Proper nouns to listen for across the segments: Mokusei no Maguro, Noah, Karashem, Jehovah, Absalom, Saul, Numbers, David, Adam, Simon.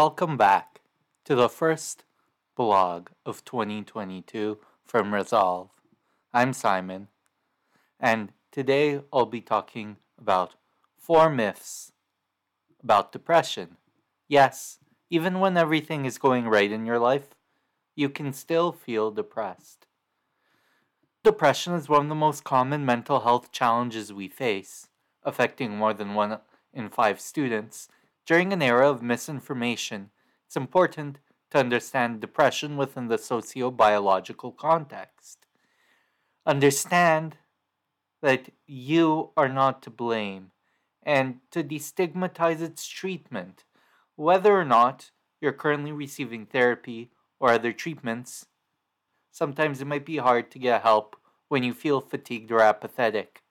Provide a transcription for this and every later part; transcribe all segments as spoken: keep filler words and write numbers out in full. Welcome back to the first blog of twenty twenty-two from Resolve. I'm Simon, and today I'll be talking about four myths about depression. Yes, even when everything is going right in your life, you can still feel depressed. Depression is one of the most common mental health challenges we face, affecting more than one in five students. During an era of misinformation, it's important to understand depression within the socio-biological context. Understand that you are not to blame and to destigmatize its treatment, whether or not you're currently receiving therapy or other treatments. Sometimes it might be hard to get help when you feel fatigued or apathetic.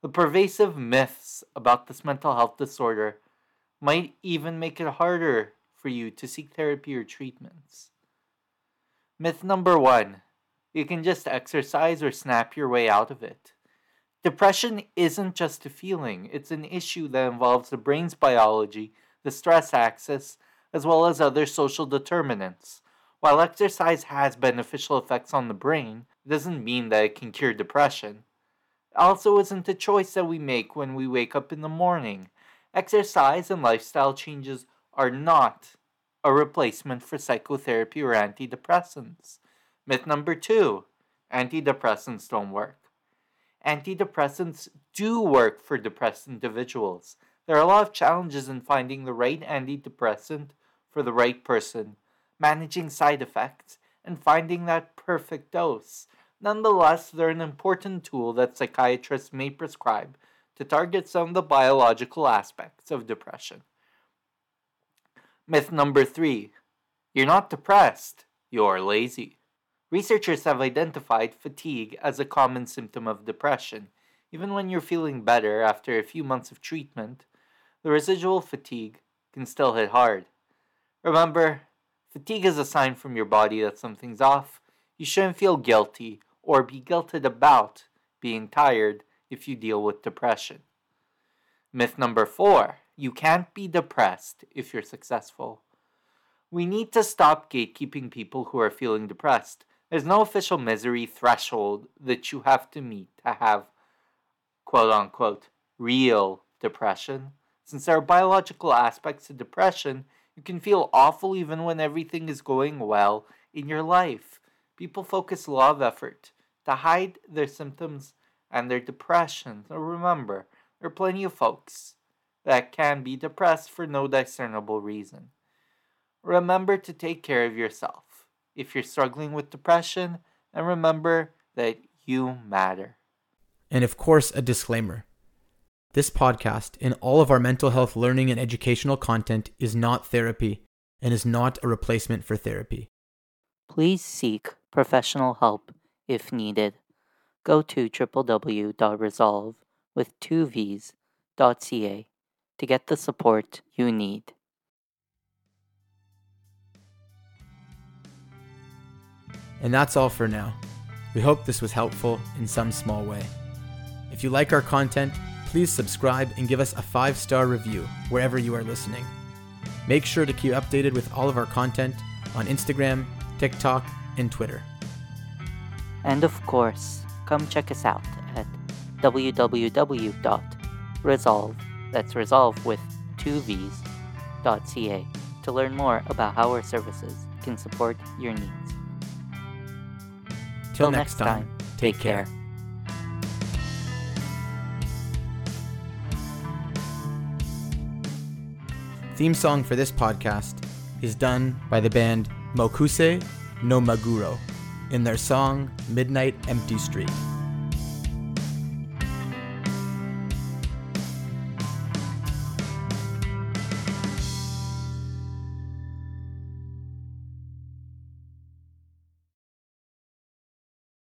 The pervasive myths about this mental health disorder might even make it harder for you to seek therapy or treatments. Myth number one, you can just exercise or snap your way out of it. Depression isn't just a feeling, it's an issue that involves the brain's biology, the stress axis, as well as other social determinants. While exercise has beneficial effects on the brain, it doesn't mean that it can cure depression. It also isn't a choice that we make when we wake up in the morning. Exercise and lifestyle changes are not a replacement for psychotherapy or antidepressants. Myth number two, antidepressants don't work. Antidepressants do work for depressed individuals. There are a lot of challenges in finding the right antidepressant for the right person, managing side effects, and finding that perfect dose. Nonetheless, they're an important tool that psychiatrists may prescribe to target some of the biological aspects of depression. Myth number three, you're not depressed, you're lazy. Researchers have identified fatigue as a common symptom of depression. Even when you're feeling better after a few months of treatment, the residual fatigue can still hit hard. Remember, fatigue is a sign from your body that something's off. You shouldn't feel guilty or be guilted about being tired if you deal with depression. Myth number four, you can't be depressed if you're successful. We need to stop gatekeeping people who are feeling depressed. There's no official misery threshold that you have to meet to have quote-unquote real depression. Since there are biological aspects to depression, you can feel awful even when everything is going well in your life. People focus a lot of effort to hide their symptoms and their depression. So remember, there are plenty of folks that can be depressed for no discernible reason. Remember to take care of yourself if you're struggling with depression, and remember that you matter. And of course, a disclaimer. This podcast and all of our mental health learning and educational content is not therapy and is not a replacement for therapy. Please seek professional help if needed. Go to www.resolve with two V's dot ca to get the support you need. And that's all for now. We hope this was helpful in some small way. If you like our content, please subscribe and give us a five-star review wherever you are listening. Make sure to keep updated with all of our content on Instagram, TikTok, and Twitter. And of course, come check us out at www.resolve, that's resolve with two V's, .ca to learn more about how our services can support your needs. Till next time, take care. Theme song for this podcast is done by the band Mokusei no Maguro in their song, Midnight Empty Street.